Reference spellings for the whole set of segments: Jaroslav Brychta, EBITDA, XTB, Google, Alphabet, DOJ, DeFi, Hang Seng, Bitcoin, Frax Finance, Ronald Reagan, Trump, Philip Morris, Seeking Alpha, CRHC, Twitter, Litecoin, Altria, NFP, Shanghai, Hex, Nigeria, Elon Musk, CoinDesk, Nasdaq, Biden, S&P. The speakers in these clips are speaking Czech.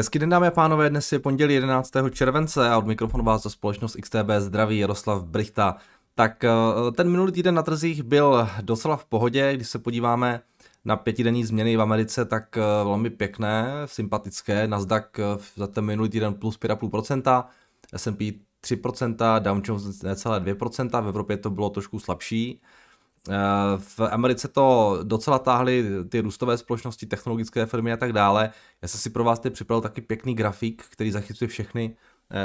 Hezký den, dámy a pánové, dnes je pondělí 11. července a od mikrofonu vás za společnost XTB zdraví Jaroslav Brychta. Tak ten minulý týden na trzích byl docela v pohodě, když se podíváme na pětidenní změny v Americe, tak velmi pěkné, sympatické, Nasdaq za ten minulý týden plus 5,5%, S&P 3%, Dow Jones necelé 2%, v Evropě to bylo trošku slabší. V Americe to docela táhly ty růstové společnosti, technologické firmy a tak dále. Já jsem si pro vás teď připravil taky pěkný grafik, který zachycuje všechny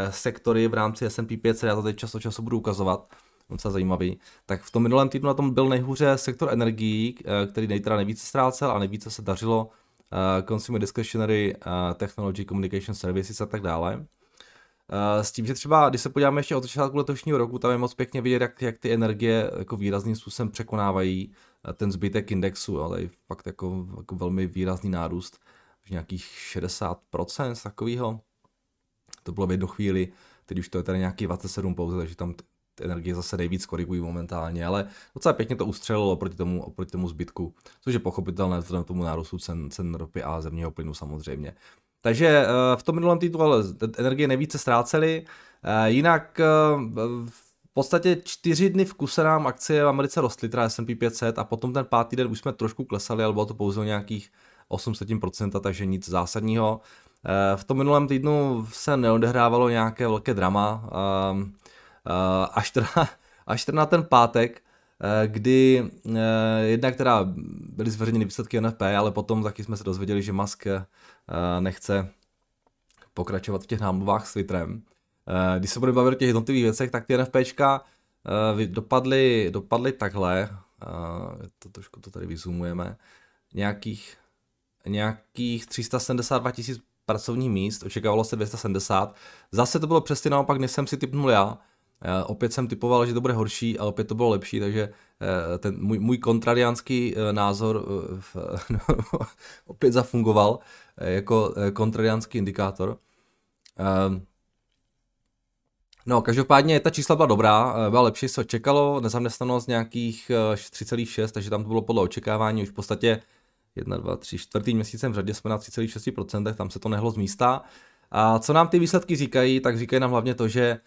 sektory v rámci S&P 500, já to teď čas od času budu ukazovat, on se zajímavý. Tak v tom minulém týdnu na tom byl nejhůře sektor energií, který nejvíce ztrácel a nejvíce se dařilo consumer discretionary, technology, communication services a tak dále. S tím, že třeba, když se podíváme ještě od začátku letošního roku, tam je moc pěkně vidět, jak ty energie jako výrazným způsobem překonávají ten zbytek indexu. Jo. Tady je fakt jako velmi výrazný nárůst, nějakých 60% z takového. To bylo v jednu chvíli, teď už to je tady nějaký 27 pouze, takže tam ty energie zase nejvíc korigují momentálně, ale docela pěkně to ustřelilo oproti tomu zbytku, což je pochopitelné vzhledem tomu nárůstu cen ropy a zemního plynu samozřejmě. Takže v tom minulém týdnu ale energie nejvíce ztrácely, jinak v podstatě 4 dny v kuse nám akcie v Americe rostly, teda S&P 500 a potom ten pátý den už jsme trošku klesali, ale bylo to pouze o nějakých 0,08%, takže nic zásadního. V tom minulém týdnu se neodehrávalo nějaké velké drama, až teda na ten pátek, kdy jednak teda byly zveřejněny výsledky NFP, ale potom taky jsme se dozvěděli, že Musk nechce pokračovat v těch námluvách s Twitterem. Když se budeme bavit o těch jednotlivých věcech, tak ty NFPčka dopadly takhle, to trošku to tady vyzoomujeme, nějakých 372 000 pracovních míst, očekávalo se 270, zase to bylo přesně naopak, než jsem si tipnul já. Opět jsem typoval, že to bude horší a opět to bylo lepší, takže ten můj kontrariánský názor opět zafungoval jako kontrariánský indikátor. No, každopádně ta čísla byla dobrá, byla lepší, co čekalo, nezaměstnanost nějakých 3,6, takže tam to bylo podle očekávání už v podstatě 1, 2, 3, čtvrtým měsícem v řadě jsme na 3,6%, tam se to nehlo z místa. A co nám ty výsledky říkají, tak říkají nám hlavně to, že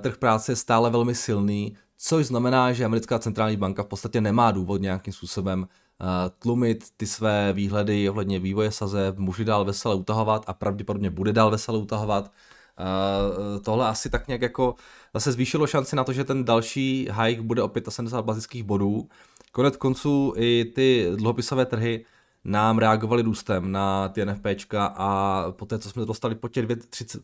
trh práce je stále velmi silný, což znamená, že americká centrální banka v podstatě nemá důvod nějakým způsobem tlumit ty své výhledy ohledně vývoje sazeb, může dál vesele utahovat a pravděpodobně bude dál vesele utahovat. Tohle asi tak nějak jako zase zvýšilo šanci na to, že ten další hike bude o 75 bazických bodů. Konec konců i ty dluhopisové trhy nám reagovali růstem na ty NFPčka a poté, co jsme dostali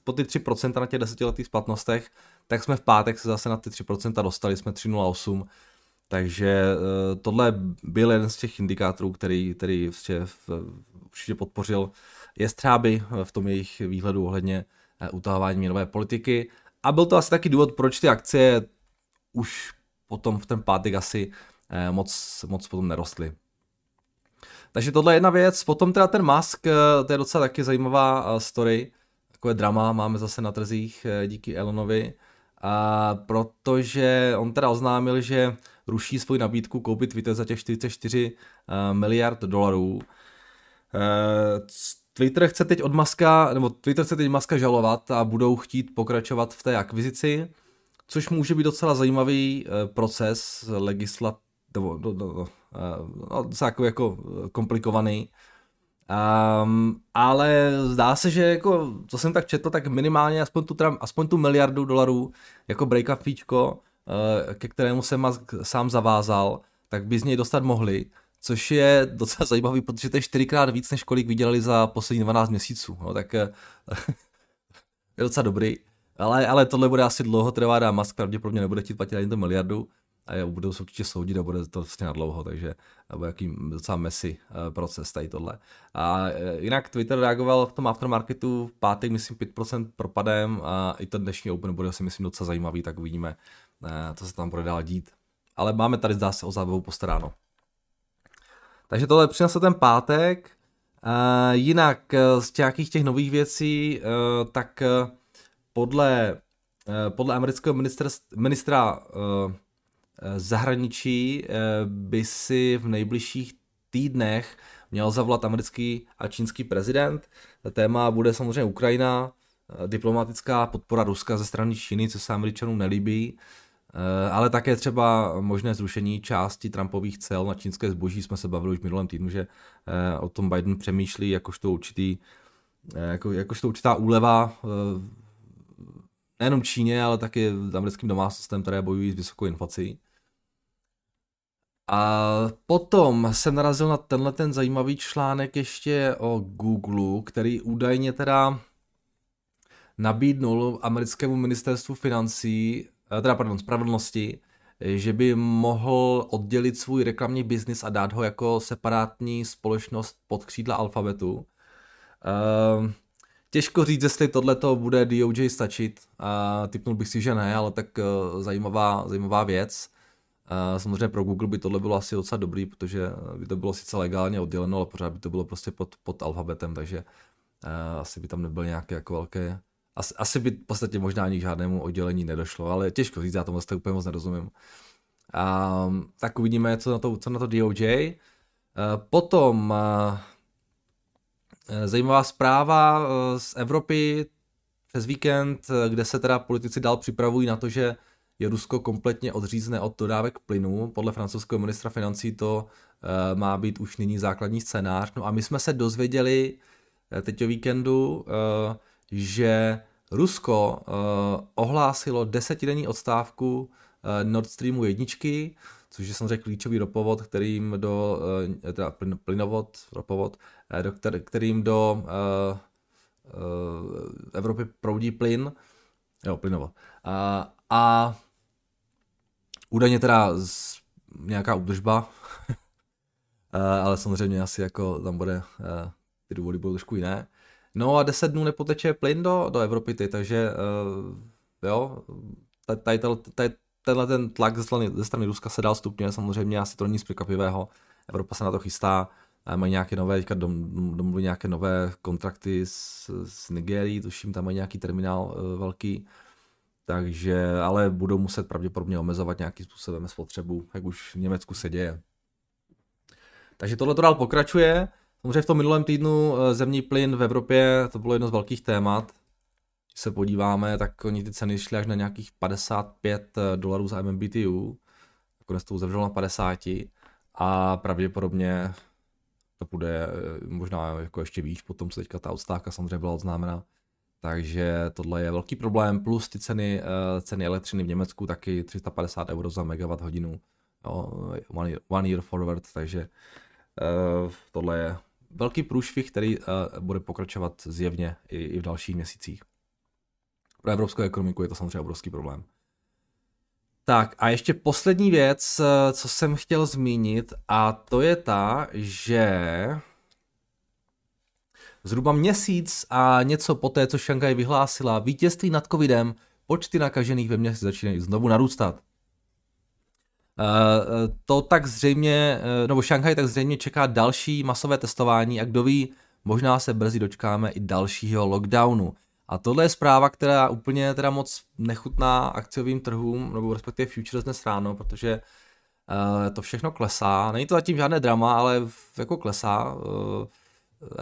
po ty 3% na těch 10letých splatnostech, tak jsme v pátek se zase na ty 3% dostali, jsme 3,08, takže tohle byl jeden z těch indikátorů, který určitě podpořil jestřáby v tom jejich výhledu ohledně utahování měnové politiky a byl to asi taky důvod, proč ty akcie už potom v ten pátek asi moc potom nerostly. Takže tohle je jedna věc, potom teda ten Musk, to je docela taky zajímavá story, takové drama máme zase na trzích díky Elonovi, protože on teda oznámil, že ruší svoji nabídku koupit Twitter za těch 44 miliard $. Twitter chce teď Muska žalovat a budou chtít pokračovat v té akvizici, což může být docela zajímavý proces legislativní. Jako komplikovaný, ale zdá se, že jako, co jsem tak četl, tak minimálně aspoň tu miliardu dolarů jako break-up fíčko, ke kterému se Musk sám zavázal, tak by z něj dostat mohli, což je docela zajímavý, protože to je 4x víc, než kolik vydělali za poslední 12 měsíců, no, tak je docela dobrý, ale tohle bude asi dlouho trvat a Musk pravděpodobně nebude chtít platit ani tu miliardu, a budou se určitě soudit a bude to vlastně nadlouho, takže bude jaký docela messy proces tady tohle. A jinak Twitter reagoval v tom aftermarketu v pátek, myslím, 5% propadem a i ten dnešní open bude si myslím docela zajímavý, tak uvidíme, co se tam bude dál dít. Ale máme tady, zdá se, o zábavu postaráno. Takže tohle přinesl ten pátek. Jinak z nějakých těch nových věcí, tak podle amerického ministra zahraničí by si v nejbližších týdnech měl zavolat americký a čínský prezident. Téma bude samozřejmě Ukrajina, diplomatická podpora Ruska ze strany Číny, co se Američanům nelíbí, ale také třeba možné zrušení části Trumpových cel na čínské zboží. Jsme se bavili už minulém týdnu, že o tom Biden přemýšlí jakožto určitá úleva nejenom Číně, ale také americkým domácnostem, které bojují s vysokou inflací. A potom jsem narazil na tenhle ten zajímavý článek ještě o Google, který údajně teda nabídnul americkému ministerstvu spravedlnosti, že by mohl oddělit svůj reklamní biznis a dát ho jako separátní společnost pod křídla Alphabetu. Těžko říct, jestli tohleto bude DOJ stačit, tipnul bych si, že ne, ale tak zajímavá věc. Samozřejmě pro Google by tohle bylo asi docela dobrý, protože by to bylo sice legálně odděleno, ale pořád by to bylo prostě pod Alphabetem, takže asi by tam nebyl nějaké jako velké... Asi by v podstatě možná ani k žádnému oddělení nedošlo, ale těžko říct, já tomu vlastně úplně moc nerozumím. Tak uvidíme, co na to DOJ. Potom zajímavá zpráva z Evropy přes víkend, kde se teda politici dál připravují na to, že je Rusko kompletně odřízne od dodávek plynu. Podle francouzského ministra financí to má být už nyní základní scénář. No a my jsme se dozvěděli teď o víkendu, že Rusko ohlásilo 10denní odstávku Nord Streamu 1, což je samozřejmě klíčový ropovod, kterým do Evropy proudí plyn. Jo, plynovod. A údajně teda nějaká údržba, ale samozřejmě asi jako tam bude, ty důvody budou trošku jiné. No a 10 dnů nepoteče plyn do Evropy, takže jo, tenhle ten tlak ze strany Ruska se dál stupňuje, samozřejmě asi to není nic překvapivého, Evropa se na to chystá, mají nějaké nové, domluví nějaké nové kontrakty s Nigerií, tuším, tam mají nějaký terminál velký, takže, ale budou muset pravděpodobně omezovat nějakým způsobem spotřebu, jak už v Německu se děje. Takže tohle to dál pokračuje. Samozřejmě v tom minulém týdnu zemní plyn v Evropě, to bylo jedno z velkých témat. Když se podíváme, tak oni ty ceny šly až na nějakých $55 za MMBTU. Nakonec to uzavřelo na 50 a pravděpodobně to bude možná jako ještě výš, potom se teďka ta odstávka samozřejmě byla oznámena. Takže tohle je velký problém, plus ty ceny elektřiny v Německu taky €350 za megawatt hodinu. One year forward, takže tohle je velký průšvih, který bude pokračovat zjevně i v dalších měsících. Pro evropskou ekonomiku je to samozřejmě obrovský problém. Tak a ještě poslední věc, co jsem chtěl zmínit, a to je ta, že zhruba měsíc a něco poté, co Shanghai vyhlásila vítězství nad covidem, počty nakažených ve městě začínají znovu narůstat. To tak zřejmě, nebo Šanghaj tak zřejmě čeká další masové testování a kdo ví, možná se brzy dočkáme i dalšího lockdownu. A tohle je zpráva, která úplně teda moc nechutná akciovým trhům, nebo respektive futures dnes ráno, protože to všechno klesá. Není to zatím žádné drama, ale jako klesá.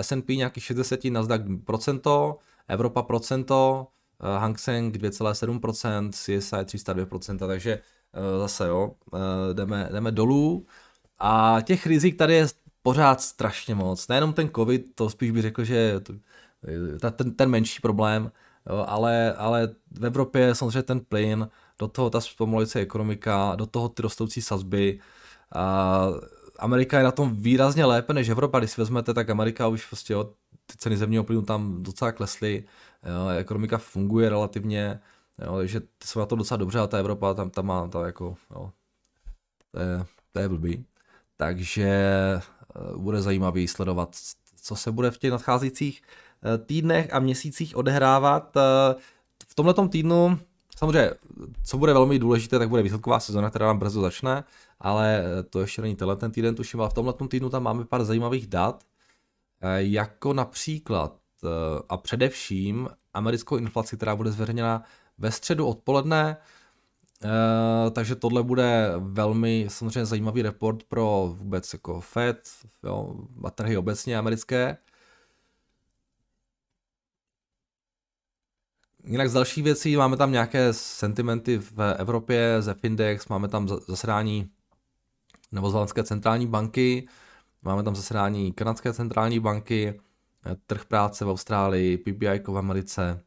S&P nějakých 60, Nasdaq 1%, Evropa 1%, Hang Seng 2,7%, CSI 302%, takže zase jo, jdeme dolů a těch rizik tady je pořád strašně moc, nejenom ten covid, to spíš bych řekl, že je ten menší problém, jo, ale v Evropě je samozřejmě ten plyn, do toho ta zpomalující ekonomika, do toho ty rostoucí sazby. Amerika je na tom výrazně lépe než Evropa, když si vezmete, tak Amerika už prostě, jo, ty ceny zemního plynu tam docela klesly, jo, ekonomika funguje relativně. Jo, takže jsme na to docela dobře, ale ta Evropa tam má ta jako, jo, to je blbý. Takže bude zajímavý sledovat, co se bude v těch nadcházejících týdnech a měsících odehrávat. V tomhletom týdnu, samozřejmě, co bude velmi důležité, tak bude výsledková sezona, která nám brzo začne, ale to ještě není tenhle ten týden, tuším, ale v tomhletom týdnu tam máme pár zajímavých dat, jako například a především americkou inflaci, která bude zveřejněna ve středu odpoledne, Takže tohle bude velmi samozřejmě zajímavý report pro vůbec jako Fed, jo, a trhy obecně americké. Jinak z dalších věcí máme tam nějaké sentimenty v Evropě, ze Findex, máme tam zasedání novozélandské centrální banky, máme tam zasedání kanadské centrální banky, trh práce v Austrálii, PPI v Americe,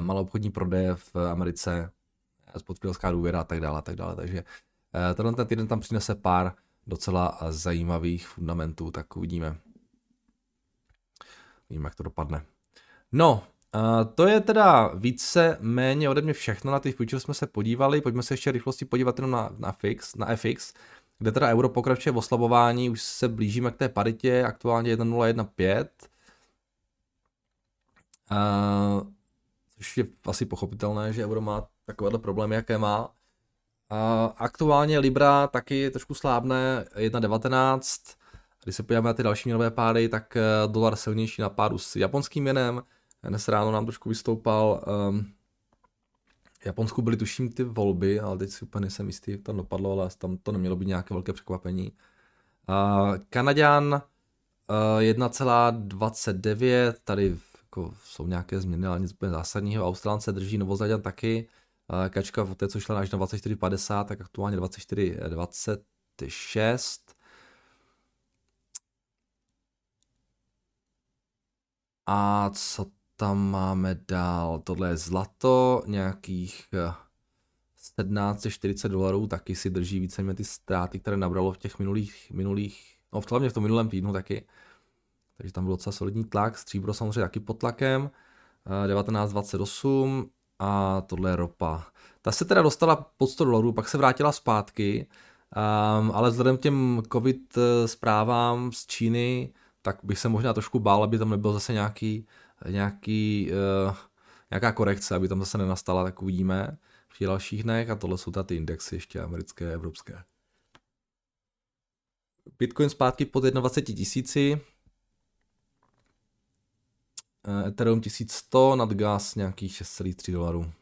maloobchodní prodeje v Americe, spotřebitelská důvěra a tak dále, tak dále. Takže ten týden tam přinese pár docela zajímavých fundamentů, tak uvidíme. Uvidíme, jak to dopadne. No, to je teda více méně ode mě všechno, na ty futures jsme se podívali, pojďme se ještě rychlosti podívat jenom na FX, kde teda euro pokračuje v oslabování, už se blížíme k té paritě, aktuálně 1,015, což je asi pochopitelné, že euro má takovéhle problémy, jaké má. Aktuálně Libra taky trošku slábne, 1,19, když se podíváme na ty další měnové páry, tak dolar silnější na páru s japonským jenem. Dnes ráno nám trošku vystoupal, v Japonsku byly tuším ty volby, ale teď si úplně nejsem jistý, jak tam dopadlo, ale tam to nemělo být nějaké velké překvapení. Kanaďan 1,29, tady jako jsou nějaké změny, ale nic úplně zásadního, Australán se drží, Novozélanďan taky, kačka v té, co šla až na 24,50, tak aktuálně 24,26. A co tam máme dál? Tohle je zlato, nějakých $1,740, taky si drží víceméně ty ztráty, které nabralo v těch hlavně v tom minulém týdnu taky. Takže tam byl docela solidní tlak, stříbro samozřejmě taky pod tlakem, 19,28 a tohle je ropa. Ta se teda dostala pod $100, pak se vrátila zpátky, ale vzhledem k těm covid zprávám z Číny, tak bych se možná trošku bál, aby tam nebyl zase nějaká korekce, aby tam zase nenastala, tak uvidíme v těch dalších dnech. A tohle jsou ty indexy ještě americké, evropské. Bitcoin zpátky pod 21 000, Ethereum 1100, nad gas nějakých $6,3,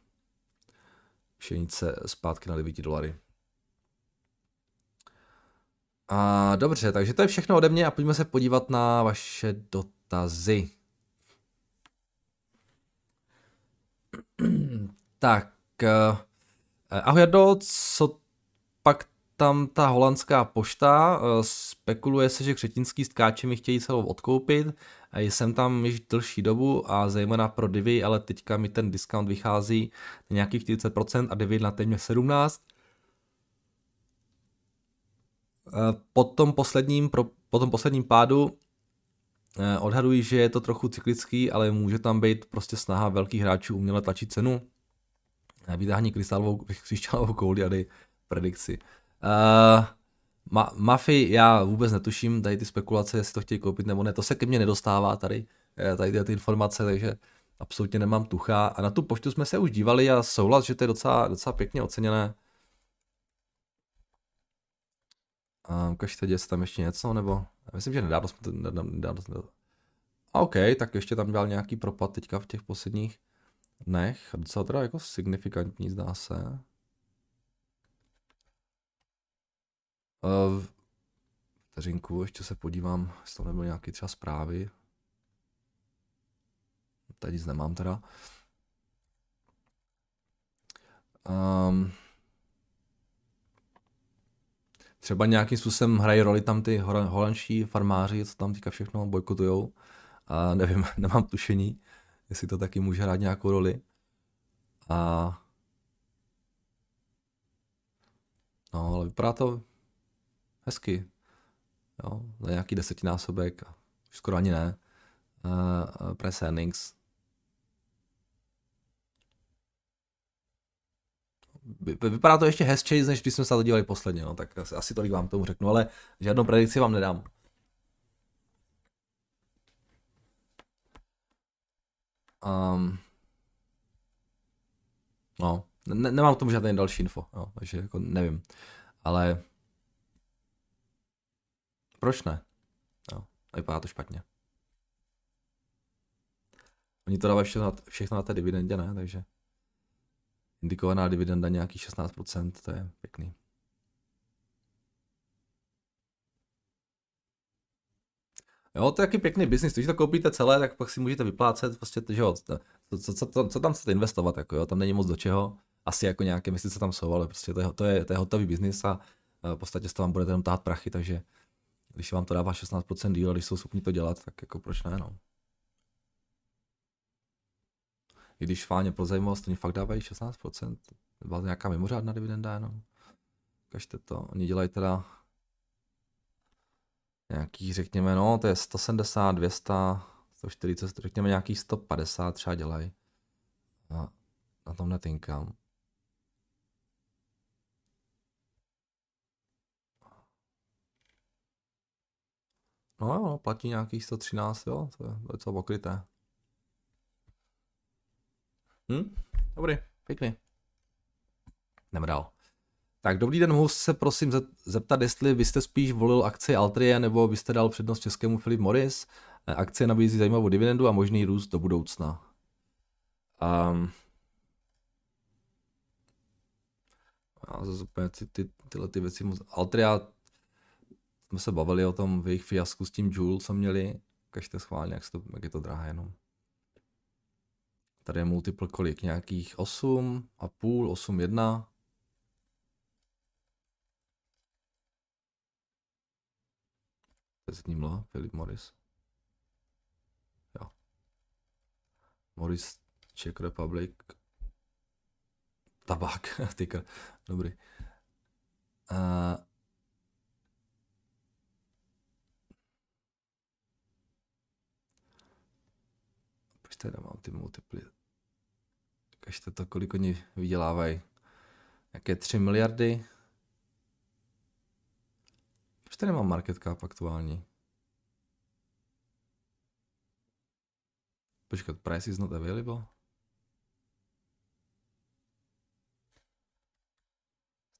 pšenice zpátky na $9. A dobře, takže to je všechno ode mě a pojďme se podívat na vaše dotazy. Tak, ahoj Jardo, co pak tam ta holandská pošta? Spekuluje se, že Křetínský s Tkáčemi chtějí celou odkoupit. Jsem tam již delší dobu a zejména pro divy, ale teďka mi ten discount vychází na nějakých 40% a divy na téměř 17%. Po tom posledním pádu odhaduji, že je to trochu cyklický, ale může tam být prostě snaha velkých hráčů uměle tlačit cenu. Vytáhní křišťálovou kouli a dej predikci. Mafii já vůbec netuším, tady ty spekulace, jestli to chtějí koupit nebo ne, to se ke mně nedostává tady ty informace, takže absolutně nemám tucha. A na tu poštu jsme se už dívali a souhlas, že to je docela pěkně oceněné. Ukažte, jestli tam ještě něco, nebo... Myslím, že nedávno jsme to... OK, tak ještě tam byl nějaký propad teďka v těch posledních dnech. Docela teda jako signifikantní, zdá se. Vteřinku, ještě se podívám, jestli tam nebyly nějaké třeba zprávy. Tady nic nemám teda. Třeba nějakým způsobem hrají roli tam ty holandští farmáři, co tam teďka všechno bojkotujou. Nevím, nemám tušení, jestli to taky může hrát nějakou roli. No, ale vypadá to hezky. Jo, za nějaký 10násobek, už skoro ani ne. Price earnings. Vypadá to ještě hezčej, než když jsme se to dívali posledně, no, tak asi tolik vám tomu řeknu, ale žádnou predikci vám nedám. Nemám k tomu žádný další info, no, takže jako nevím, ale proč ne? No, vypadá to špatně. Oni to dávají všechno na té dividendě, ne, takže... Indikovaná dividenda nějaký 16%, to je pěkný. Jo, to je taky pěkný biznis, když to koupíte celé, tak pak si můžete vyplácet, prostě, že jo, co tam chcete investovat, jako jo, tam není moc do čeho, asi jako nějaké investice tam jsou, ale prostě to je hotový biznis a v podstatě z toho vám budete jenom tahat prachy, takže když vám to dává 16% díl a když jsou schopni to dělat, tak jako proč ne, no. I když fáně pro zajímavost, oni fakt dávají 16%, byla to nějaká mimořádná dividenda jenom, ukažte to, oni dělají teda nějakých, řekněme, no to je 170, 200, 140, řekněme nějakých 150 třeba dělají na tom net income. No jo, no, platí nějakých 113, jo, to je docela pokryté. Dobrý, pěkný. Jdeme dál. Tak dobrý den, mohu se prosím zeptat, jestli vy jste spíš volil akcie Altria, nebo byste dal přednost českému Philip Morris. Akcie nabízí zajímavou dividendu a možný růst do budoucna. Já zase úplně tyhle věci moc... Altria, jsme se bavili o tom v jejich fiasku s tím Juul, co měli. Ukažte schválně, jak je to drahé jenom. Tady je multiple kolik? Nějakých 8,5, 8,1. To je s ním mluvá, Philip Morris. Jo. Morris Czech Republic. Tabák, tyka, dobrý. Proč tady mám ty multiply? Ukažte to, kolik oni vydělávají. Jaké 3 miliardy? Proč tady mám market cap aktuální? Počkat, price is not available?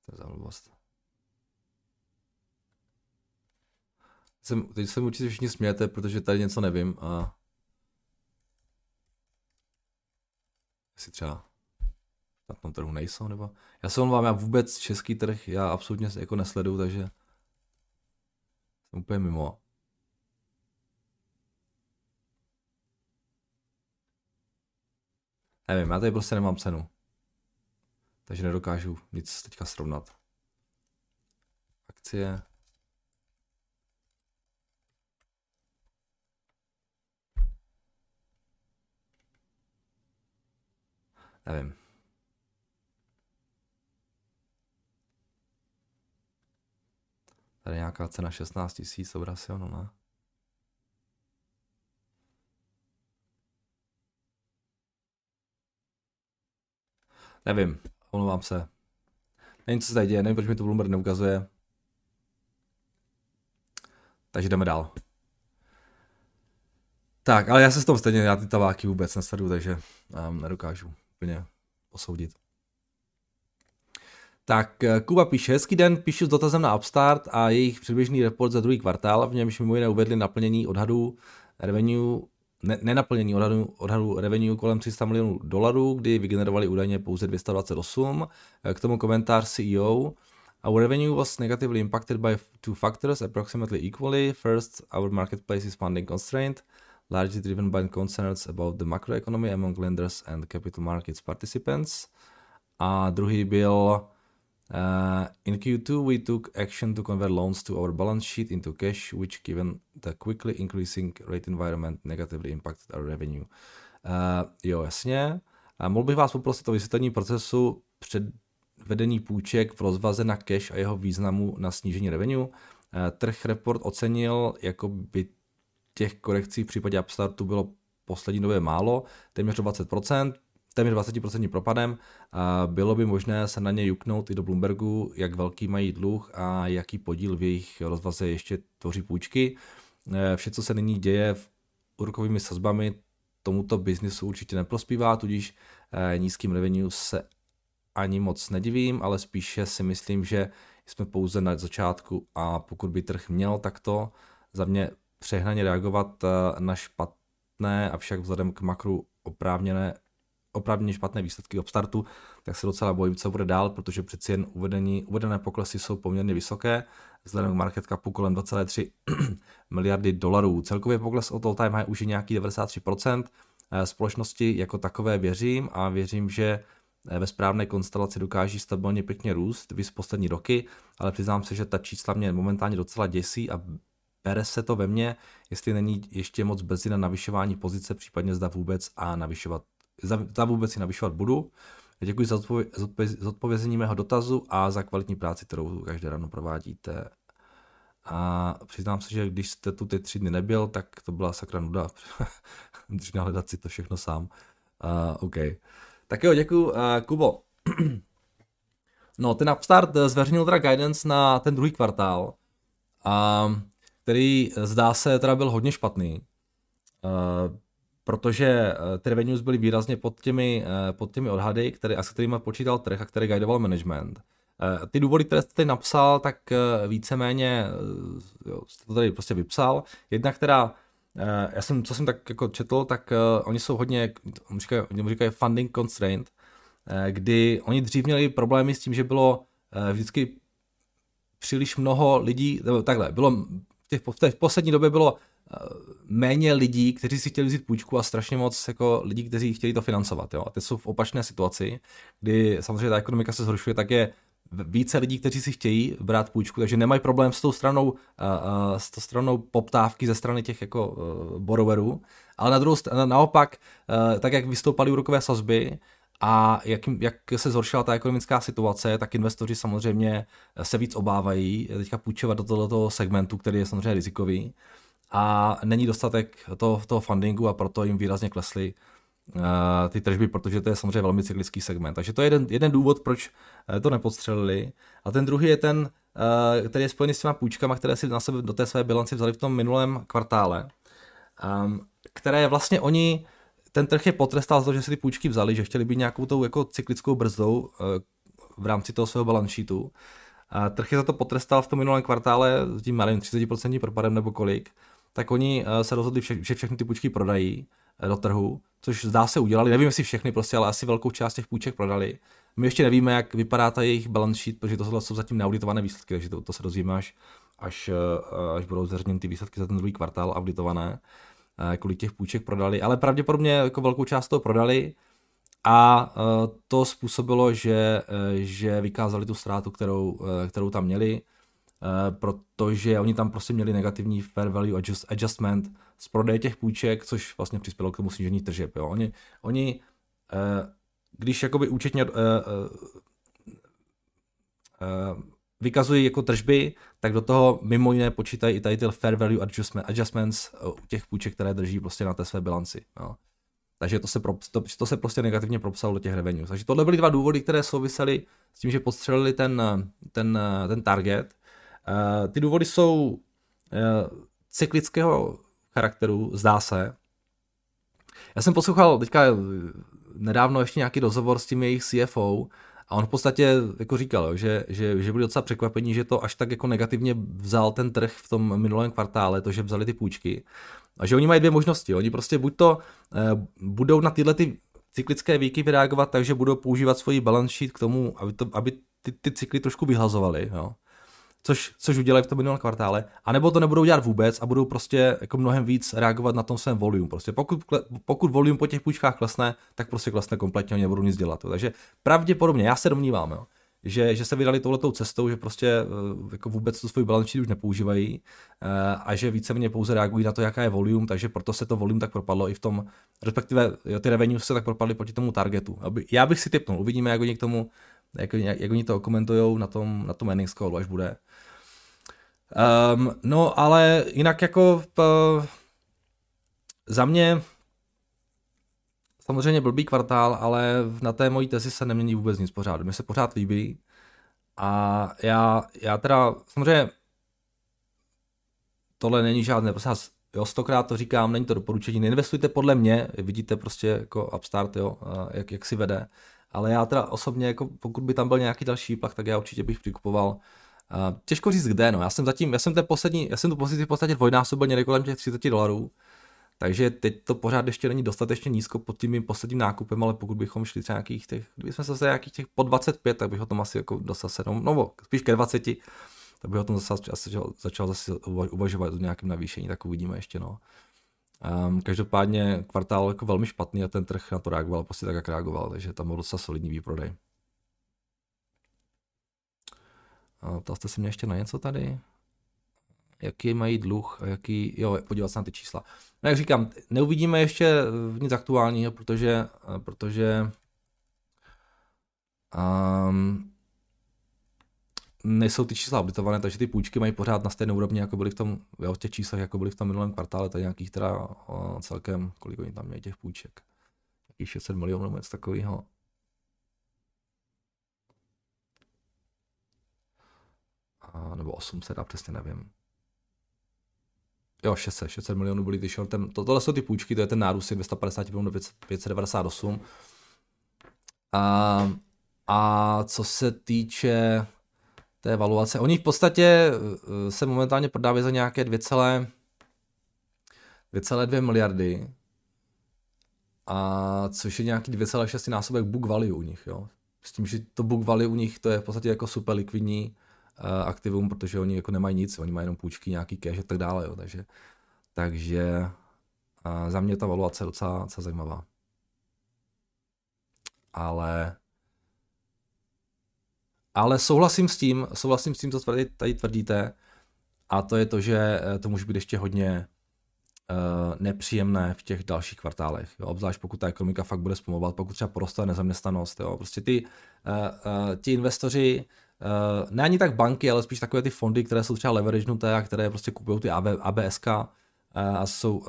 To je za blbost. Teď se určitě všichni smějete, protože tady něco nevím a... Jestli třeba na tom trhu nejsou, nebo... Já se omlouvám, já vůbec český trh, já absolutně jako nesleduju, takže... Jsem úplně mimo. Nevím, já tady prostě nemám cenu. Takže nedokážu nic teďka srovnat. Akcie. Nevím. Tady nějaká cena 16 000 obraz, jo, no ne? Nevím, omlouvám se. Nevím, co se tady děje, nevím, proč mi to Bloomberg neukazuje. Takže jdeme dál. Tak, ale já se s tom stejně, já ty tabáky vůbec nesleduju, takže nedokážu úplně posoudit. Tak, Kuba píše, hezký den, píšu s dotazem na Upstart a jejich předběžný report za druhý kvartál, v němž mimo jiné uvedli naplnění odhadu revenue, nenaplnění odhadu revenue kolem 300 milionů dolarů, kdy vygenerovali údajně pouze 228, k tomu komentář CEO. Our revenue was negatively impacted by two factors, approximately equally. First, our marketplace is funding constrained, largely driven by concerns about the macroeconomy among lenders and capital markets participants. A druhý byl... in Q2 we took action to convert loans to our balance sheet into cash, which given the quickly increasing rate environment negatively impacted our revenue. Jo, jasně. Mohl bych vás poprosit o vysvětlení procesu předvedení půjček v rozvaze na cash a jeho významu na snížení revenue. Trh report ocenil, jako by těch korekcí v případě Upstartu bylo poslední době málo, téměř 20%. Téměř 20% propadem, bylo by možné se na ně juknout i do Bloombergu, jak velký mají dluh a jaký podíl v jejich rozvaze ještě tvoří půjčky. Vše, co se nyní děje v úrokovými sazbami, tomuto biznisu určitě neprospívá, tudíž nízkým revenue se ani moc nedivím, ale spíše si myslím, že jsme pouze na začátku a pokud by trh měl takto za mě přehnaně reagovat na špatné, avšak vzhledem k makru oprávněné opravdu špatné výsledky Upstartu, tak se docela bojím, co bude dál, protože přeci jen uvedené poklesy jsou poměrně vysoké, vzhledem k market capu kolem 2,3 miliardy dolarů. Celkově pokles od all time high už je nějaký 93%. Společnosti jako takové věřím a věřím, že ve správné konstelaci dokáží stabilně pěkně růst vys poslední roky, ale přiznám se, že ta čísla mě momentálně docela děsí a bere se to ve mně, jestli není ještě moc brzy na navyšování pozice, případně zda vůbec ji navyšovat budu. Děkuji za zodpovězení mého dotazu a za kvalitní práci, kterou každé ráno provádíte. A přiznám se, že když jste tu ty 3 dny nebyl, tak to byla sakra nuda. Musíš nahledat si to všechno sám. OK. Tak jo, děkuji, Kubo. No, ten Upstart zveřejnil teda guidance na ten druhý kvartál, který zdá se teda byl hodně špatný, protože ty revenues byly výrazně pod těmi odhady, s kterými počítal trh a který guidoval management. Ty důvody, které jste tady napsal, tak víceméně jste to tady prostě vypsal. Jedna, která, co jsem tak jako četl, tak oni jsou hodně, říkají funding constraint, kdy oni dřív měli problémy s tím, že bylo vždycky příliš mnoho lidí, nebo takhle, bylo v poslední době bylo méně lidí, kteří si chtěli vzít půjčku a strašně moc jako lidí, kteří chtěli to financovat. Jo? A teď jsou v opačné situaci, kdy samozřejmě ta ekonomika se zhoršuje, tak je více lidí, kteří si chtějí brát půjčku, takže nemají problém s tou stranou poptávky ze strany těch jako borrowerů, ale na druhou stranu naopak, tak jak vystoupaly úrokové sazby a jak se zhoršila ta ekonomická situace, tak investoři samozřejmě se víc obávají teďka půjčovat do tohoto segmentu, který je samozřejmě rizikový a není dostatek toho fundingu a proto jim výrazně klesly ty tržby, protože to je samozřejmě velmi cyklický segment. Takže to je jeden důvod, proč to nepodstřelili. A ten druhý je ten, který je spojený s těma půjčkama, které si na sebe do té své bilance vzali v tom minulém kvartále, které vlastně ten trh je potrestal za to, že si ty půjčky vzali, že chtěli být nějakou tou jako cyklickou brzdou v rámci toho svého balance sheetu. Trh je za to potrestal v tom minulém kvartále s tím malým 30% propadem nebo kolik, tak oni se rozhodli, že všechny ty půjčky prodají do trhu, což zdá se udělali, nevím jestli všechny prostě, ale asi velkou část těch půjček prodali. My ještě nevíme, jak vypadá ta jejich balance sheet, protože to jsou zatím neauditované výsledky, takže to se dozvíme, až budou zveřejněny ty výsledky za ten druhý kvartál auditované, kolik těch půjček prodali, ale pravděpodobně jako velkou část toho prodali a to způsobilo, že vykázali tu ztrátu, kterou tam měli, protože oni tam prostě měli negativní fair value adjustment z prodeje těch půjček, což vlastně přispělo k tomu snížení tržeb. Jo. Oni když jakoby účetně vykazují jako tržby, tak do toho mimo jiné počítají i tady ty fair value adjustments těch půjček, které drží prostě na té své bilanci. Jo. Takže to se prostě negativně propsalo do těch revenues. Takže tohle byly dva důvody, které souvisely s tím, že podstřelili ten target. Ty důvody jsou cyklického charakteru, zdá se. Já jsem poslouchal teďka nedávno ještě nějaký rozhovor s tím jejich CFO a on v podstatě jako říkal, že byli docela překvapení, že to až tak jako negativně vzal ten trh v tom minulém kvartále, to, že vzali ty půjčky. A že oni mají dvě možnosti. Oni prostě buď to budou na tyhle ty cyklické výkyvy vyreagovat, takže budou používat svoji balance sheet k tomu, aby ty cykly trošku vyhlazovaly, jo. Což udělají v tom minulém kvartále, anebo to nebudou dělat vůbec a budou prostě jako mnohem víc reagovat na tom svém volume. Prostě pokud volume po těch půjčkách klesne, tak prostě klesne kompletně, oni nebudou nic dělat. Jo. Takže pravděpodobně, já se domnívám, jo, že se vydali touhletou cestou, že prostě jako vůbec tu svoji balance sheet už nepoužívají a že víceméně pouze reagují na to, jaká je volume, takže proto se to volume tak propadlo i v tom, respektive jo, ty revenues se tak propadly proti tomu targetu. Já bych si tipnul, uvidíme, jak oni k tomu jak oni to okomentujou na tom earnings callu, až bude. No ale jinak jako za mě samozřejmě blbý kvartál, ale na té mojí tezi se nemění vůbec nic pořád. Mně se pořád líbí a já teda samozřejmě tohle není žádné, prostě jo, 100krát to říkám, není to doporučení, neinvestujte podle mě, vidíte prostě jako Upstart, jo, jak si vede. Ale já teda osobně, jako pokud by tam byl nějaký další výplach, tak já určitě bych přikupoval. Těžko říct kde, no. Já jsem tu pozici v podstatě dvojnásobil někde kolem těch $30, Takže teď to pořád ještě není dostatečně nízko pod tím mým posledním nákupem, ale pokud bychom šli třeba nějakých těch, kdybychom se nějakých těch po 25, tak bych o tom asi jako dosasedl, nebo spíš ke 20, tak bych o tom začal uvažovat o nějakém navýšení, tak uvidíme ještě, no. Každopádně kvartál jako velmi špatný a ten trh na to reagoval, prostě tak jak reagoval, takže tam byl docela solidní výprodej. Ptal jste se mě ještě na něco tady? Jaký mají dluh a jaký, jo, podívat se na ty čísla. No jak říkám, neuvidíme ještě nic aktuálního, protože nejsou ty čísla updatované, takže ty půjčky mají pořád na stejné úrovni, jako byly v tom, jo, v těch číslech, jako byly v tom minulém kvartále, tady nějakých teda celkem, kolik oni tam měli těch půjček, nějakých 600 milionů nebo něco takového. Nebo 800, a přesně nevím. Jo, 600 milionů byly ty shortem. Tohle jsou ty půjčky, to je ten nárůst 250 do 598. A co se týče té valuace, oni v podstatě se momentálně prodávají za nějaké 2,2 miliardy, a což je nějaký 2,6 násobek book value u nich. Jo? S tím, že to book value u nich to je v podstatě jako super likvidní aktivum, protože oni jako nemají nic, oni mají jenom půjčky, nějaký cash a tak dále, jo, takže za mě ta valuace je docela zajímavá. Ale souhlasím s tím, co tady tvrdíte, a to je to, že to může být ještě hodně nepříjemné v těch dalších kvartálech, jo, obzvlášť pokud ta ekonomika fakt bude zpomalovat, pokud třeba poroste nezaměstnanost, jo, prostě ti investoři, ne ani tak banky, ale spíš takové ty fondy, které jsou třeba leveragnuté a které prostě kupují ty ABSka a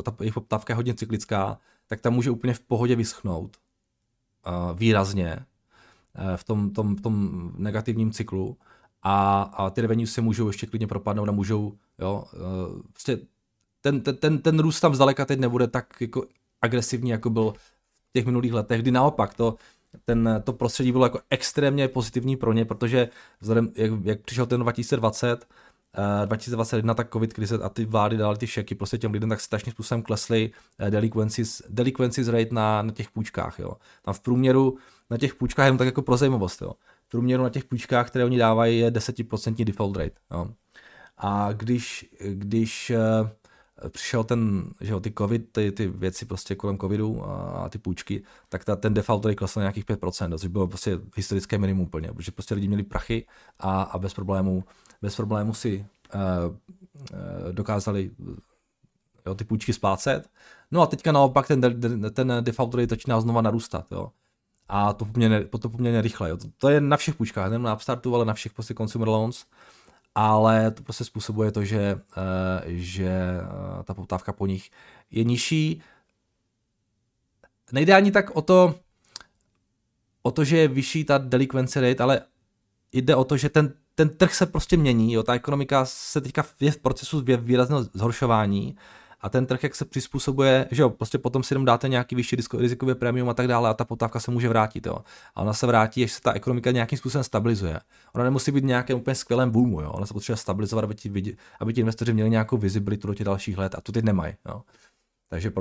ta jejich poptávka je hodně cyklická, tak tam může úplně v pohodě vyschnout výrazně v tom negativním cyklu a ty revenues se můžou ještě klidně propadnout a můžou, jo, prostě ten růst tam zdaleka teď nebude tak jako agresivní, jako byl v těch minulých letech, kdy naopak to prostředí bylo jako extrémně pozitivní pro ně, protože vzhledem, jak přišel ten 2020, 2021, tak covid krize a ty vlády dali ty šeky prostě těm lidem, tak strašným způsobem klesly delinquencies rate na těch půjčkách, jo. Tam v průměru na těch půjčkách, jenom tak jako pro zajímavost, jo. V průměru na těch půjčkách, které oni dávají, je 10% default rate, jo. A když přišel ten, že jo, ty věci prostě kolem covidu a ty půjčky, tak ten default rate klesl na nějakých 5%, což bylo prostě historické minimum úplně, protože prostě lidi měli prachy a bez problémů si dokázali, jo, ty půjčky splácet. No a teďka naopak ten default rate začíná znova narůstat, jo. A to poměrně rychle, jo. To je na všech půjčkách, nejen na Upstartu, ale na všech prostě consumer loans. Ale to prostě způsobuje to, že ta poptávka po nich je nižší. Nejde ani tak o to, že je vyšší ta delinquency rate, ale jde o to, že ten trh se prostě mění. Jo? Ta ekonomika se teďka je v procesu výrazného zhoršování a ten trh, jak se přizpůsobuje, že jo, prostě potom si jenom dáte nějaký vyšší rizikové premium a tak dále a ta poptávka se může vrátit, jo. A ona se vrátí, až se ta ekonomika nějakým způsobem stabilizuje. Ona nemusí být nějakým úplně skvělém boomu, jo. Ona se potřebuje stabilizovat, aby ti investoři měli nějakou visibilitu do těch dalších let a to teď nemají, jo. Takže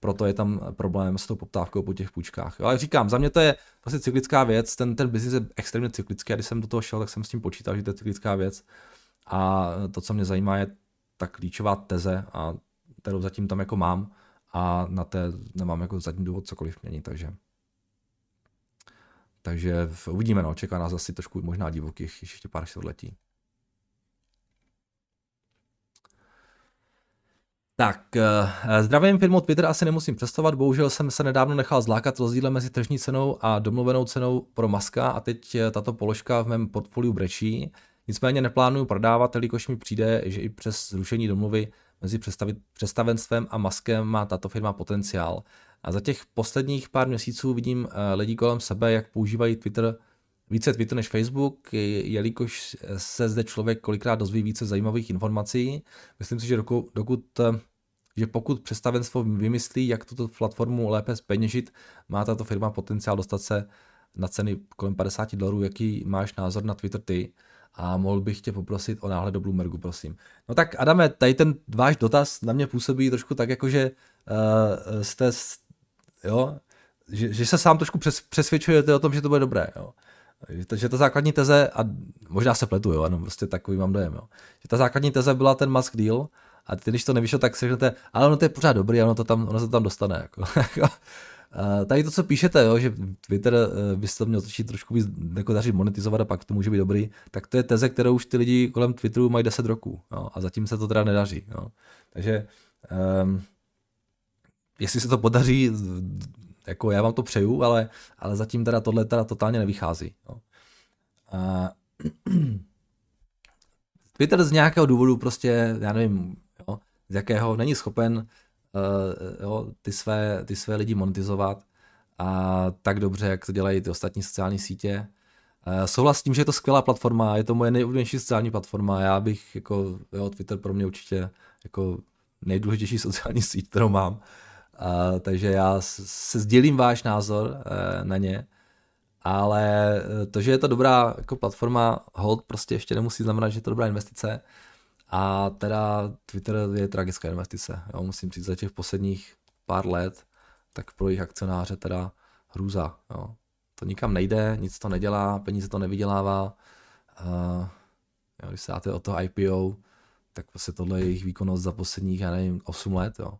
proto je tam problém s tou poptávkou po těch půjčkách. Jo. Ale říkám, za mě to je vlastně cyklická věc, ten biznis je extrémně cyklický a když jsem do toho šel, tak jsem s tím počítal, že to je cyklická věc. A to, co mě zajímá, je ta klíčová teze, a kterou zatím tam jako mám a na té nemám jako zatím důvod cokoliv měnit, takže uvidíme, no, čeká nás asi trošku možná divokých ještě pár čtvrtletí. Tak, zdravím, firmu Twitter asi nemusím představovat, bohužel jsem se nedávno nechal zlákat rozdílem mezi tržní cenou a domluvenou cenou pro Muska a teď tato položka v mém portfoliu brečí, nicméně neplánuju prodávat, jelikož mi přijde, že i přes zrušení domluvy mezi představenstvem a Muskem má tato firma potenciál. A za těch posledních pár měsíců vidím lidi kolem sebe, jak používají Twitter, více Twitter než Facebook, jelikož se zde člověk kolikrát dozví více zajímavých informací. Myslím si, že pokud představenstvo vymyslí, jak tuto platformu lépe zpeněžit, má tato firma potenciál dostat se na ceny kolem $50. Jaký máš názor na Twitter ty? A mohl bych tě poprosit o náhled do Bloombergu, prosím. No tak Adame, tady ten váš dotaz na mě působí trošku tak, jakože jste, jo, že se sám trošku přesvědčujete o tom, že to bude dobré. Jo. Takže ta základní teze, a možná se pletu, jo, ano, prostě takový mám dojem, jo, že ta základní teze byla ten Musk deal, a ty, když to nevyšlo, tak si řeknete, ale ono to je pořád dobrý, ono se tam dostane. Jako. Tady to, co píšete, jo, že Twitter byste to měl točit trošku víc, jako daří monetizovat a pak to může být dobrý, tak to je teze, kterou už ty lidi kolem Twitteru mají 10 roků, jo, a zatím se to teda nedaří. Jo. Takže jestli se to podaří, jako já vám to přeju, ale zatím teda tohle teda totálně nevychází. Jo. Twitter z nějakého důvodu prostě, já nevím, jo, z jakého není schopen jo, ty své lidi monetizovat a tak dobře, jak to dělají ty ostatní sociální sítě. Souhlasím s tím, že je to skvělá platforma, je to moje nejoblíbenější sociální platforma, já bych, jako, jo, Twitter pro mě určitě jako nejdůležitější sociální síť, kterou mám. Takže já se sdělím váš názor na ně, ale to, že je to dobrá jako platforma, hold, prostě ještě nemusí znamenat, že je to dobrá investice. A teda Twitter je tragická investice. Jo, musím říct, za těch posledních pár let, tak pro jejich akcionáře teda hrůza. Jo. To nikam nejde, nic to nedělá, peníze to nevydělává. Jo, když se dáte o to IPO, tak prostě tohle je jejich výkonnost za posledních, já nevím, 8 let. Jo.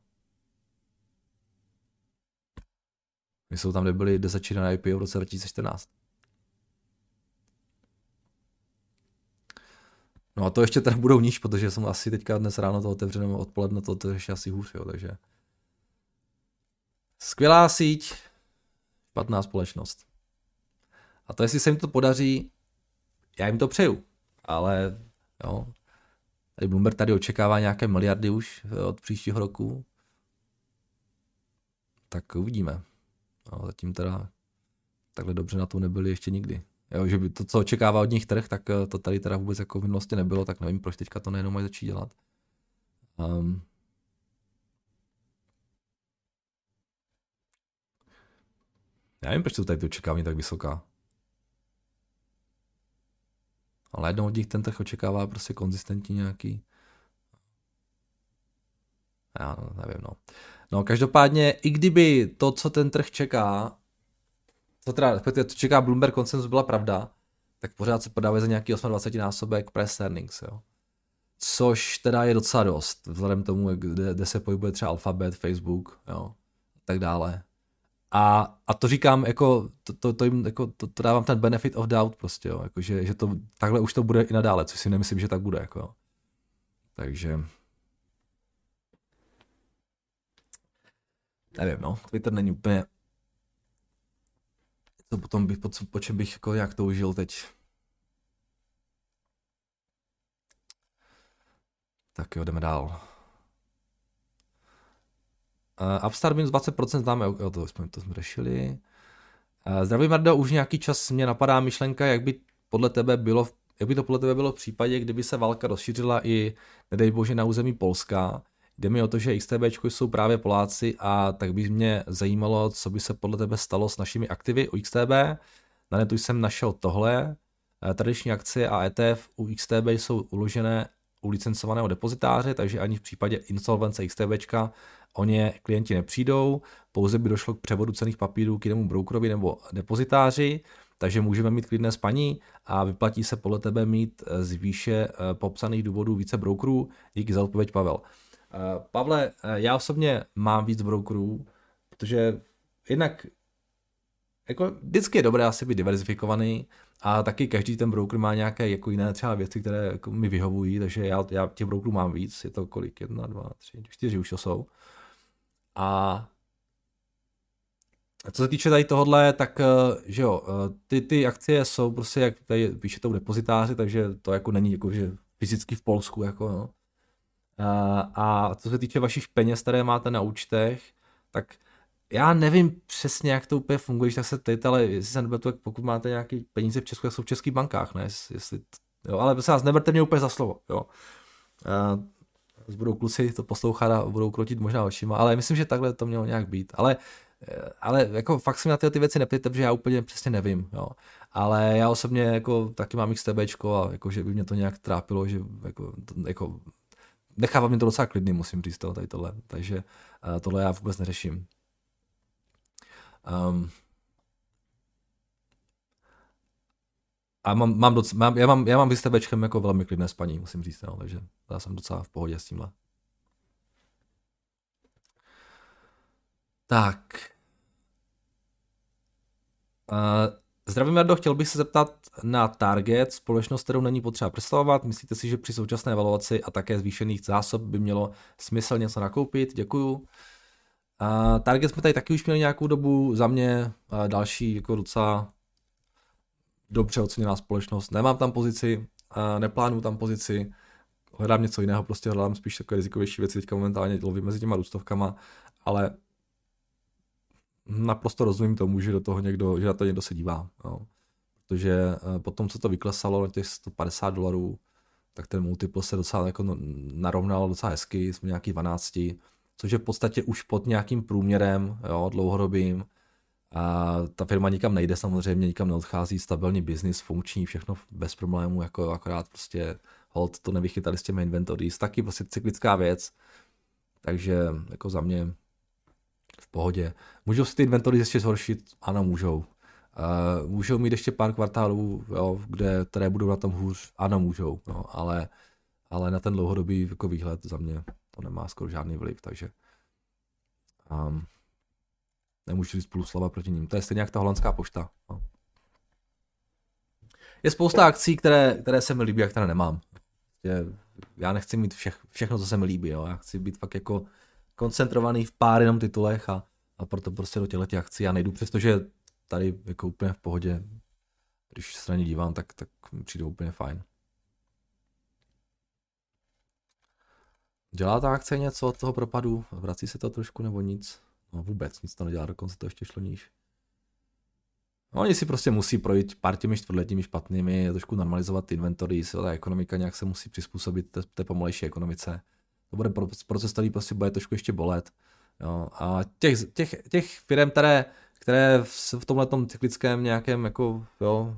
My jsou tam nebyli, kde začíná na IPO v roce 2014. No a to ještě teda budou níž, protože jsem asi teďka dnes ráno to otevřeno, odpoledne to ještě asi hůř, jo, takže. Skvělá síť, špatná společnost. A to, jestli se jim to podaří, já jim to přeju, ale jo, tady Bloomberg tady očekává nějaké miliardy už od příštího roku, tak uvidíme. No, zatím teda takhle dobře na to nebyli ještě nikdy. Jo, že by to, co očekává od nich trh, tak to tady teda vůbec jako v minulosti nebylo, tak nevím, proč teďka to nejenom mají začít dělat. Já nevím, proč jsou tady ty očekávání tak vysoká. Ale jednou od nich ten trh očekává prostě konzistentní nějaký. Já nevím, no. No, každopádně, i kdyby to, co ten trh čeká, co čeká Bloomberg konsensus, byla pravda, tak pořád se prodávají za nějaký 28-násobek price earnings, jo. Což teda je docela dost, vzhledem k tomu, kde se pohybuje třeba Alphabet, Facebook, jo, a tak dále. A to říkám, jako, to dávám ten benefit of doubt prostě, jo, jako, že to, takhle už to bude i nadále, což si nemyslím, že tak bude, jako, jo. Takže... Nevím, no, Twitter není úplně... To potom bych, po čem bych jako nějak toužil teď. Tak jo, jdeme dál. Upstart minus 20% známe, jo, to jsme řešili. Zdravím, Mardo, už nějaký čas mě napadá myšlenka, jak by to podle tebe bylo v případě, kdyby se válka rozšířila i, nedej bože, na území Polska. Jde mi o to, že XTBčku jsou právě Poláci a tak by mě zajímalo, co by se podle tebe stalo s našimi aktivy u XTB. Na netu jsem našel tohle. Tradiční akcie a ETF u XTB jsou uložené u licencovaného depozitáře, takže ani v případě insolvence XTBčka o ně klienti nepřijdou. Pouze by došlo k převodu cenných papírů k jinému brokerovi nebo depozitáři, takže můžeme mít klidné spaní a vyplatí se podle tebe mít z výše popsaných důvodů více brokerů. Díky za odpověď, Pavel. Pavle, já osobně mám víc brokerů, protože jednak jako vždycky je dobré asi být diverzifikovaný a taky každý ten broker má nějaké jako jiné třeba věci, které jako mi vyhovují, takže já těch brokerů mám víc, je to kolik? 1, 2, 3, 4 už to jsou. A co se týče tady tohodle, tak že jo, ty akcie jsou prostě, jak tady píše to v depozitáři, takže to jako není jako, že fyzicky v Polsku, jako no. A co se týče vašich peněz, které máte na účtech, tak já nevím přesně, jak to úplně funguje, tak se teď, ale jestli se neberte, pokud máte nějaké peníze v Česku, tak jsou v českých bankách, ne? Jestli, jo, ale prosím vás, neberte mě úplně za slovo, jo. Budou kluci to poslouchat a budou krotit možná očima, ale myslím, že takhle to mělo nějak být, ale jako fakt si na ty věci neptejte, protože já úplně přesně nevím, jo. Ale já osobně jako taky mám XTBčko a jako, že by mě to nějak trápilo, že jako nechává mě to docela klidný, musím říct toho, tady tohle. Takže tohle já vůbec neřeším. A já mám vystebečkem jako velmi klidné spaní, musím říct, no, takže já jsem docela v pohodě s tímhle. Tak. Zdravím, Jardo, chtěl bych se zeptat na Target, společnost, kterou není potřeba představovat. Myslíte si, že při současné evaluaci a také zvýšených zásob by mělo smysl něco nakoupit? Děkuju. Target jsme tady taky už měli nějakou dobu, za mě další jako docela dobře oceněná společnost. Nemám tam pozici, neplánuju tam pozici, hledám něco jiného, prostě hledám spíš takové rizikovější věci, teďka momentálně lovím mezi těma růstovkama, ale naprosto rozumím tomu, že že na to někdo se dívá, no. Protože potom, co to vyklesalo na těch $150, tak ten multiple se docela jako narovnal docela hezky, jsme nějaký 12, což je v podstatě už pod nějakým průměrem, jo, dlouhodobým. A ta firma nikam nejde samozřejmě, nikam neodchází, stabilní biznis, funkční, všechno bez problémů, jako akorát prostě hold to nevychytali s těmi inventories, taky prostě cyklická věc, takže jako za mě v pohodě. Můžou si ty inventory ještě zhoršit? Ano, můžou. Můžou mít ještě pár kvartálů, jo, které budou na tom hůř? Ano, můžou, no, ale na ten dlouhodobý jako výhled za mě to nemá skoro žádný vliv, takže nemůžu říct půl slova proti ním. To je stejně jak ta holandská pošta. No. Je spousta akcí, které se mi líbí a které nemám. Já nechci mít všechno, co se mi líbí. Jo. Já chci být fakt jako koncentrovaný v pár jenom titulech a proto prostě do těchto akcí já nejdu, přestože tady jako úplně v pohodě, když se na ně dívám, tak mi přijde úplně fajn. Dělá ta akce něco od toho propadu? Vrací se to trošku nebo nic? No vůbec, nic to nedělá, dokonce to ještě šlo níž. No, oni si prostě musí projít pár těmi čtvrtletními špatnými, trošku normalizovat inventory, ta ekonomika nějak se musí přizpůsobit té pomalejší ekonomice. To bude proces, který prostě bude trošku ještě bolet. Jo. A těch firm, které v tomhletom cyklickém nějakém jako, jo,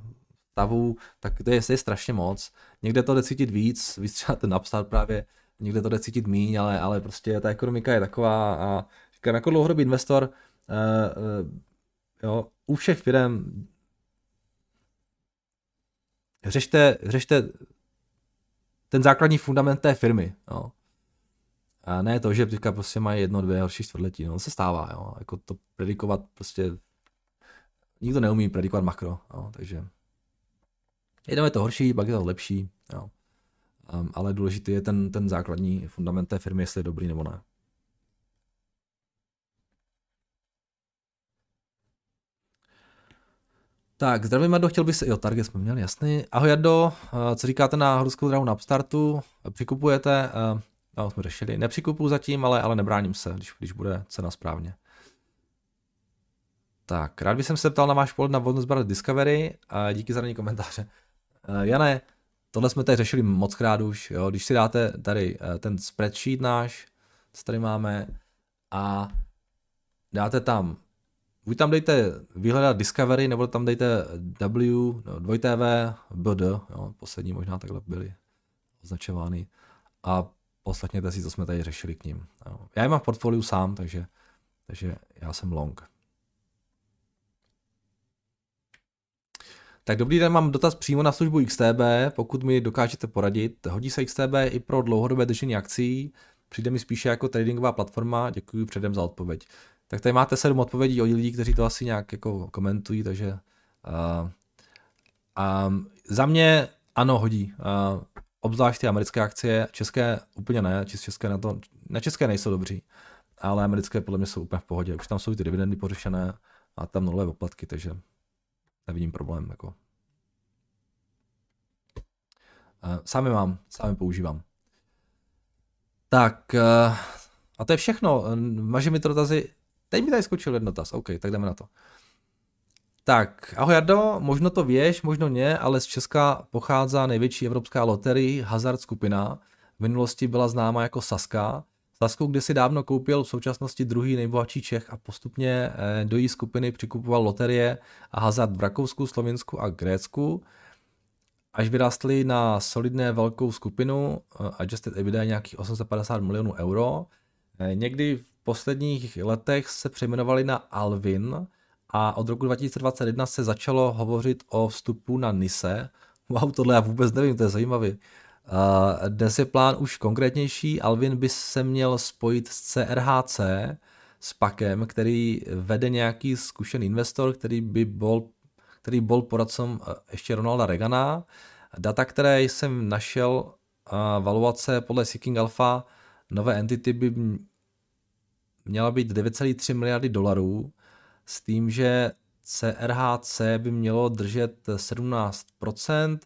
stavu, tak to je strašně moc. Někde to jde cítit víc třeba ten Upstart právě, někde to jde cítit míň, ale prostě ta ekonomika je taková a říkám, jako dlouhodobý investor, jo, u všech firm řešte ten základní fundament té firmy, jo. A ne to, že teďka prostě mají 1, 2 horší čtvrtletí, no to se stává, jo, jako to predikovat prostě, nikdo neumí predikovat makro, jo, takže jednou je to horší, pak je to lepší, jo, ale důležitý je ten základní fundament té firmy, jestli je dobrý nebo ne. Tak, zdravím, Jardo, chtěl bych se, jo, Target jsme měli, jasný, ahoj Jardo, co říkáte na ruskou drahu na Upstartu, přikupujete? No, jsme řešili. Nepřikupuju zatím, ale nebráním se, když bude cena správně. Tak, rád bych se ptal na váš pohled na Vanguard Discovery a díky za daný komentáře. Jane, tohle jsme tady řešili mockrát už, jo? Když si dáte tady ten spreadsheet náš, co tady máme, a dáte tam, buď tam dejte výhledat Discovery, nebo tam dejte WTVBD, jo? Poslední možná takhle byly označovány, a poslechněte si, co jsme tady řešili k ním. Já je mám v portfoliu sám, takže já jsem long. Tak dobrý den, mám dotaz přímo na službu XTB, pokud mi dokážete poradit. Hodí se XTB i pro dlouhodobé držení akcí, přijde mi spíše jako tradingová platforma, děkuji předem za odpověď. Tak tady máte 7 odpovědí od lidí, kteří to asi nějak jako komentují, takže za mě ano, hodí. Obzvlášť ty americké akcie, české úplně ne, české na české nejsou dobří, ale americké podle mě jsou úplně v pohodě, už tam jsou ty dividendy pořešené a tam nulové poplatky, takže nevidím problém. Jako. Sám je používám. Tak a to je všechno, maže mi to dotazy, teď mi tady skočil jeden dotaz, ok, tak jdeme na to. Tak, ahoj Jardo, možno to věš, možno ne, ale z Česka pochází největší evropská loterie hazard skupina. V minulosti byla známa jako Sazka. Sazku kdysi dávno koupil v současnosti druhý nejbohatší Čech a postupně do její skupiny přikupoval loterie a hazard v Rakousku, Slovinsku a Grécku. až vyrástly na solidné velkou skupinu, adjusted EBITDA nějakých 850 milionů euro. Někdy v posledních letech se přejmenovali na Alvin a od roku 2021 se začalo hovořit o vstupu na NISE. Wow, tohle já vůbec nevím, to je zajímavý. Dnes je plán už konkrétnější, Alvin by se měl spojit s CRHC, s PACem, který vede nějaký zkušený investor, který byl poradcem ještě Ronalda Reagana. Data, které jsem našel, valuace podle Seeking Alpha nové entity by měla být 9,3 miliardy dolarů s tím, že CRHC by mělo držet 17%.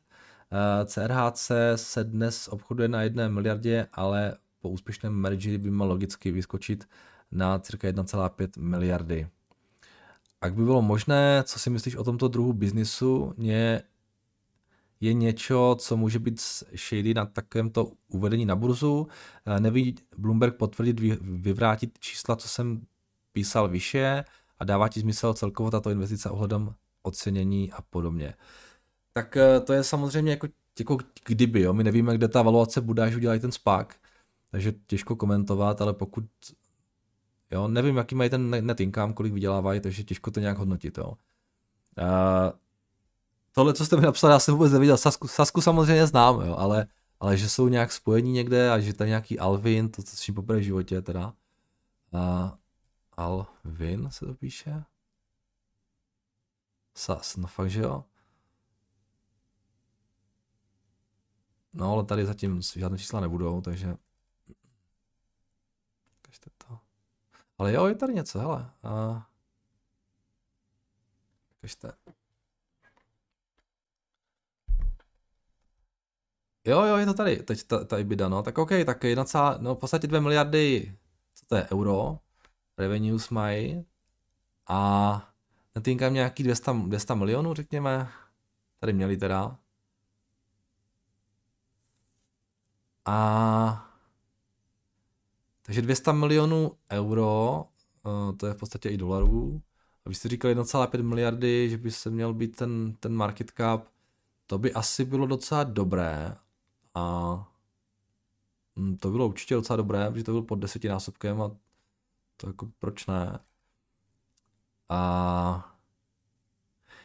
CRHC se dnes obchoduje na 1 miliardě, ale po úspěšném mergeru by měl logicky vyskočit na cirka 1,5 miliardy. Ak by bylo možné, co si myslíš o tomto druhu biznisu, je něco, co může být shady na takovémto uvedení na burzu. Neví Bloomberg potvrdit, vyvrátit čísla, co jsem písal vyše, a dává ti smysl celkově tato investice ohledem ocenění a podobně. Tak to je samozřejmě jako kdyby, jo? My nevíme, kde ta valuace bude, až udělají ten SPAC, takže těžko komentovat, ale pokud jo, nevím, jaký mají ten net income, kolik vydělávají, takže těžko to nějak hodnotit. Jo. Tohle, co jste mi napsal, já jsem vůbec neviděl. Sazku samozřejmě znám, jo, ale že jsou nějak spojení někde a že tam nějaký Alvin, to co slyším poprvé v životě teda. Alvin se to píše? Sas, no fakt, že jo. No, ale tady zatím žádné čísla nebudou, takže... Ukažte to. Ale jo, je tady něco, hele. Ukažte. Jo, je to tady, teď ta EBITDA, no. Tak OK, tak 1,2, no v podstatě 2 miliardy, co to je, euro. Revenues mají. A na týnkám nějaký 200 milionů, řekněme. Tady měli teda. A takže 200 milionů euro, to je v podstatě i dolarů. A vy jste říkali 1,5 miliardy, že by se měl být ten market cap. To by asi bylo docela dobré. A to bylo určitě docela dobré, protože to bylo pod 10násobkem a to jako proč ne. A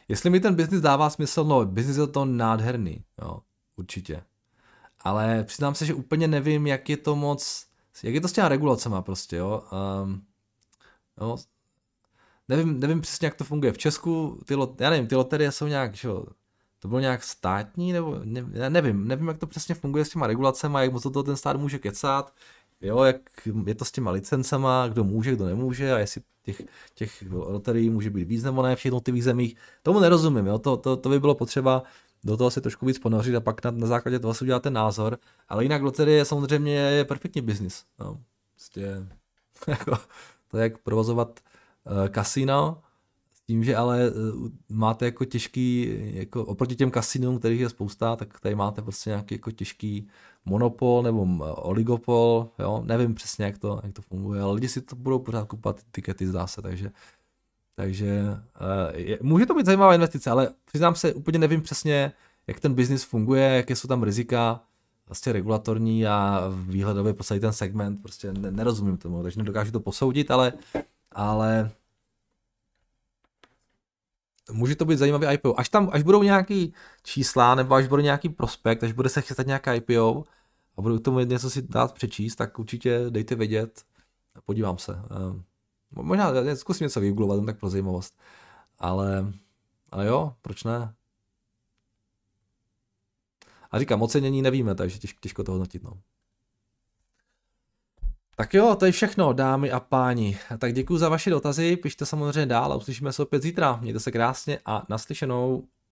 jestli mi ten biznis dává smysl, no biznis je to nádherný, jo, určitě. Ale přiznám se, že úplně nevím, jak je to s těma regulacema prostě, jo. No, nevím přesně, jak to funguje. V Česku, já nevím, ty loterie jsou nějak, že jo, to bylo nějak státní, nebo nevím, jak to přesně funguje s těma regulacema, jak moc to ten stát může kecat, jo, jak je to s těma licencema, kdo může, kdo nemůže a jestli těch loterií může být víc nebo ne v jednotlivých zemích. Tomu nerozumím, jo, to by bylo potřeba do toho se trošku víc ponořit a pak na základě toho si udělat ten názor, ale jinak loterie samozřejmě je perfektní biznis, no, prostě jako to je jak provozovat kasino, s tím, že ale máte jako těžký, jako oproti těm kasinům, kterých je spousta, tak tady máte prostě nějaký jako těžký monopol nebo oligopol, jo, nevím přesně jak to funguje, ale lidi si to budou pořád kupovat tikety, zdá se, takže může to být zajímavá investice, ale přiznám se, úplně nevím přesně, jak ten biznis funguje, jaké jsou tam rizika, vlastně regulatorní a výhledově prostě ten segment, prostě nerozumím tomu, takže nedokážu to posoudit, ale může to být zajímavý IPO. Až budou nějaký čísla, nebo až bude nějaký prospekt, až bude se chystat nějaká IPO a budu k tomu něco si dát přečíst, tak určitě dejte vědět, podívám se. Možná zkusím něco vygooglovat, jen tak pro zajímavost, ale jo, proč ne? A říkám, ocenění nevíme, takže těžko to hodnotit, no. Tak jo, to je všechno, dámy a páni. Tak děkuji za vaše dotazy, pište samozřejmě dál a uslyšíme se opět zítra. Mějte se krásně a naslyšenou.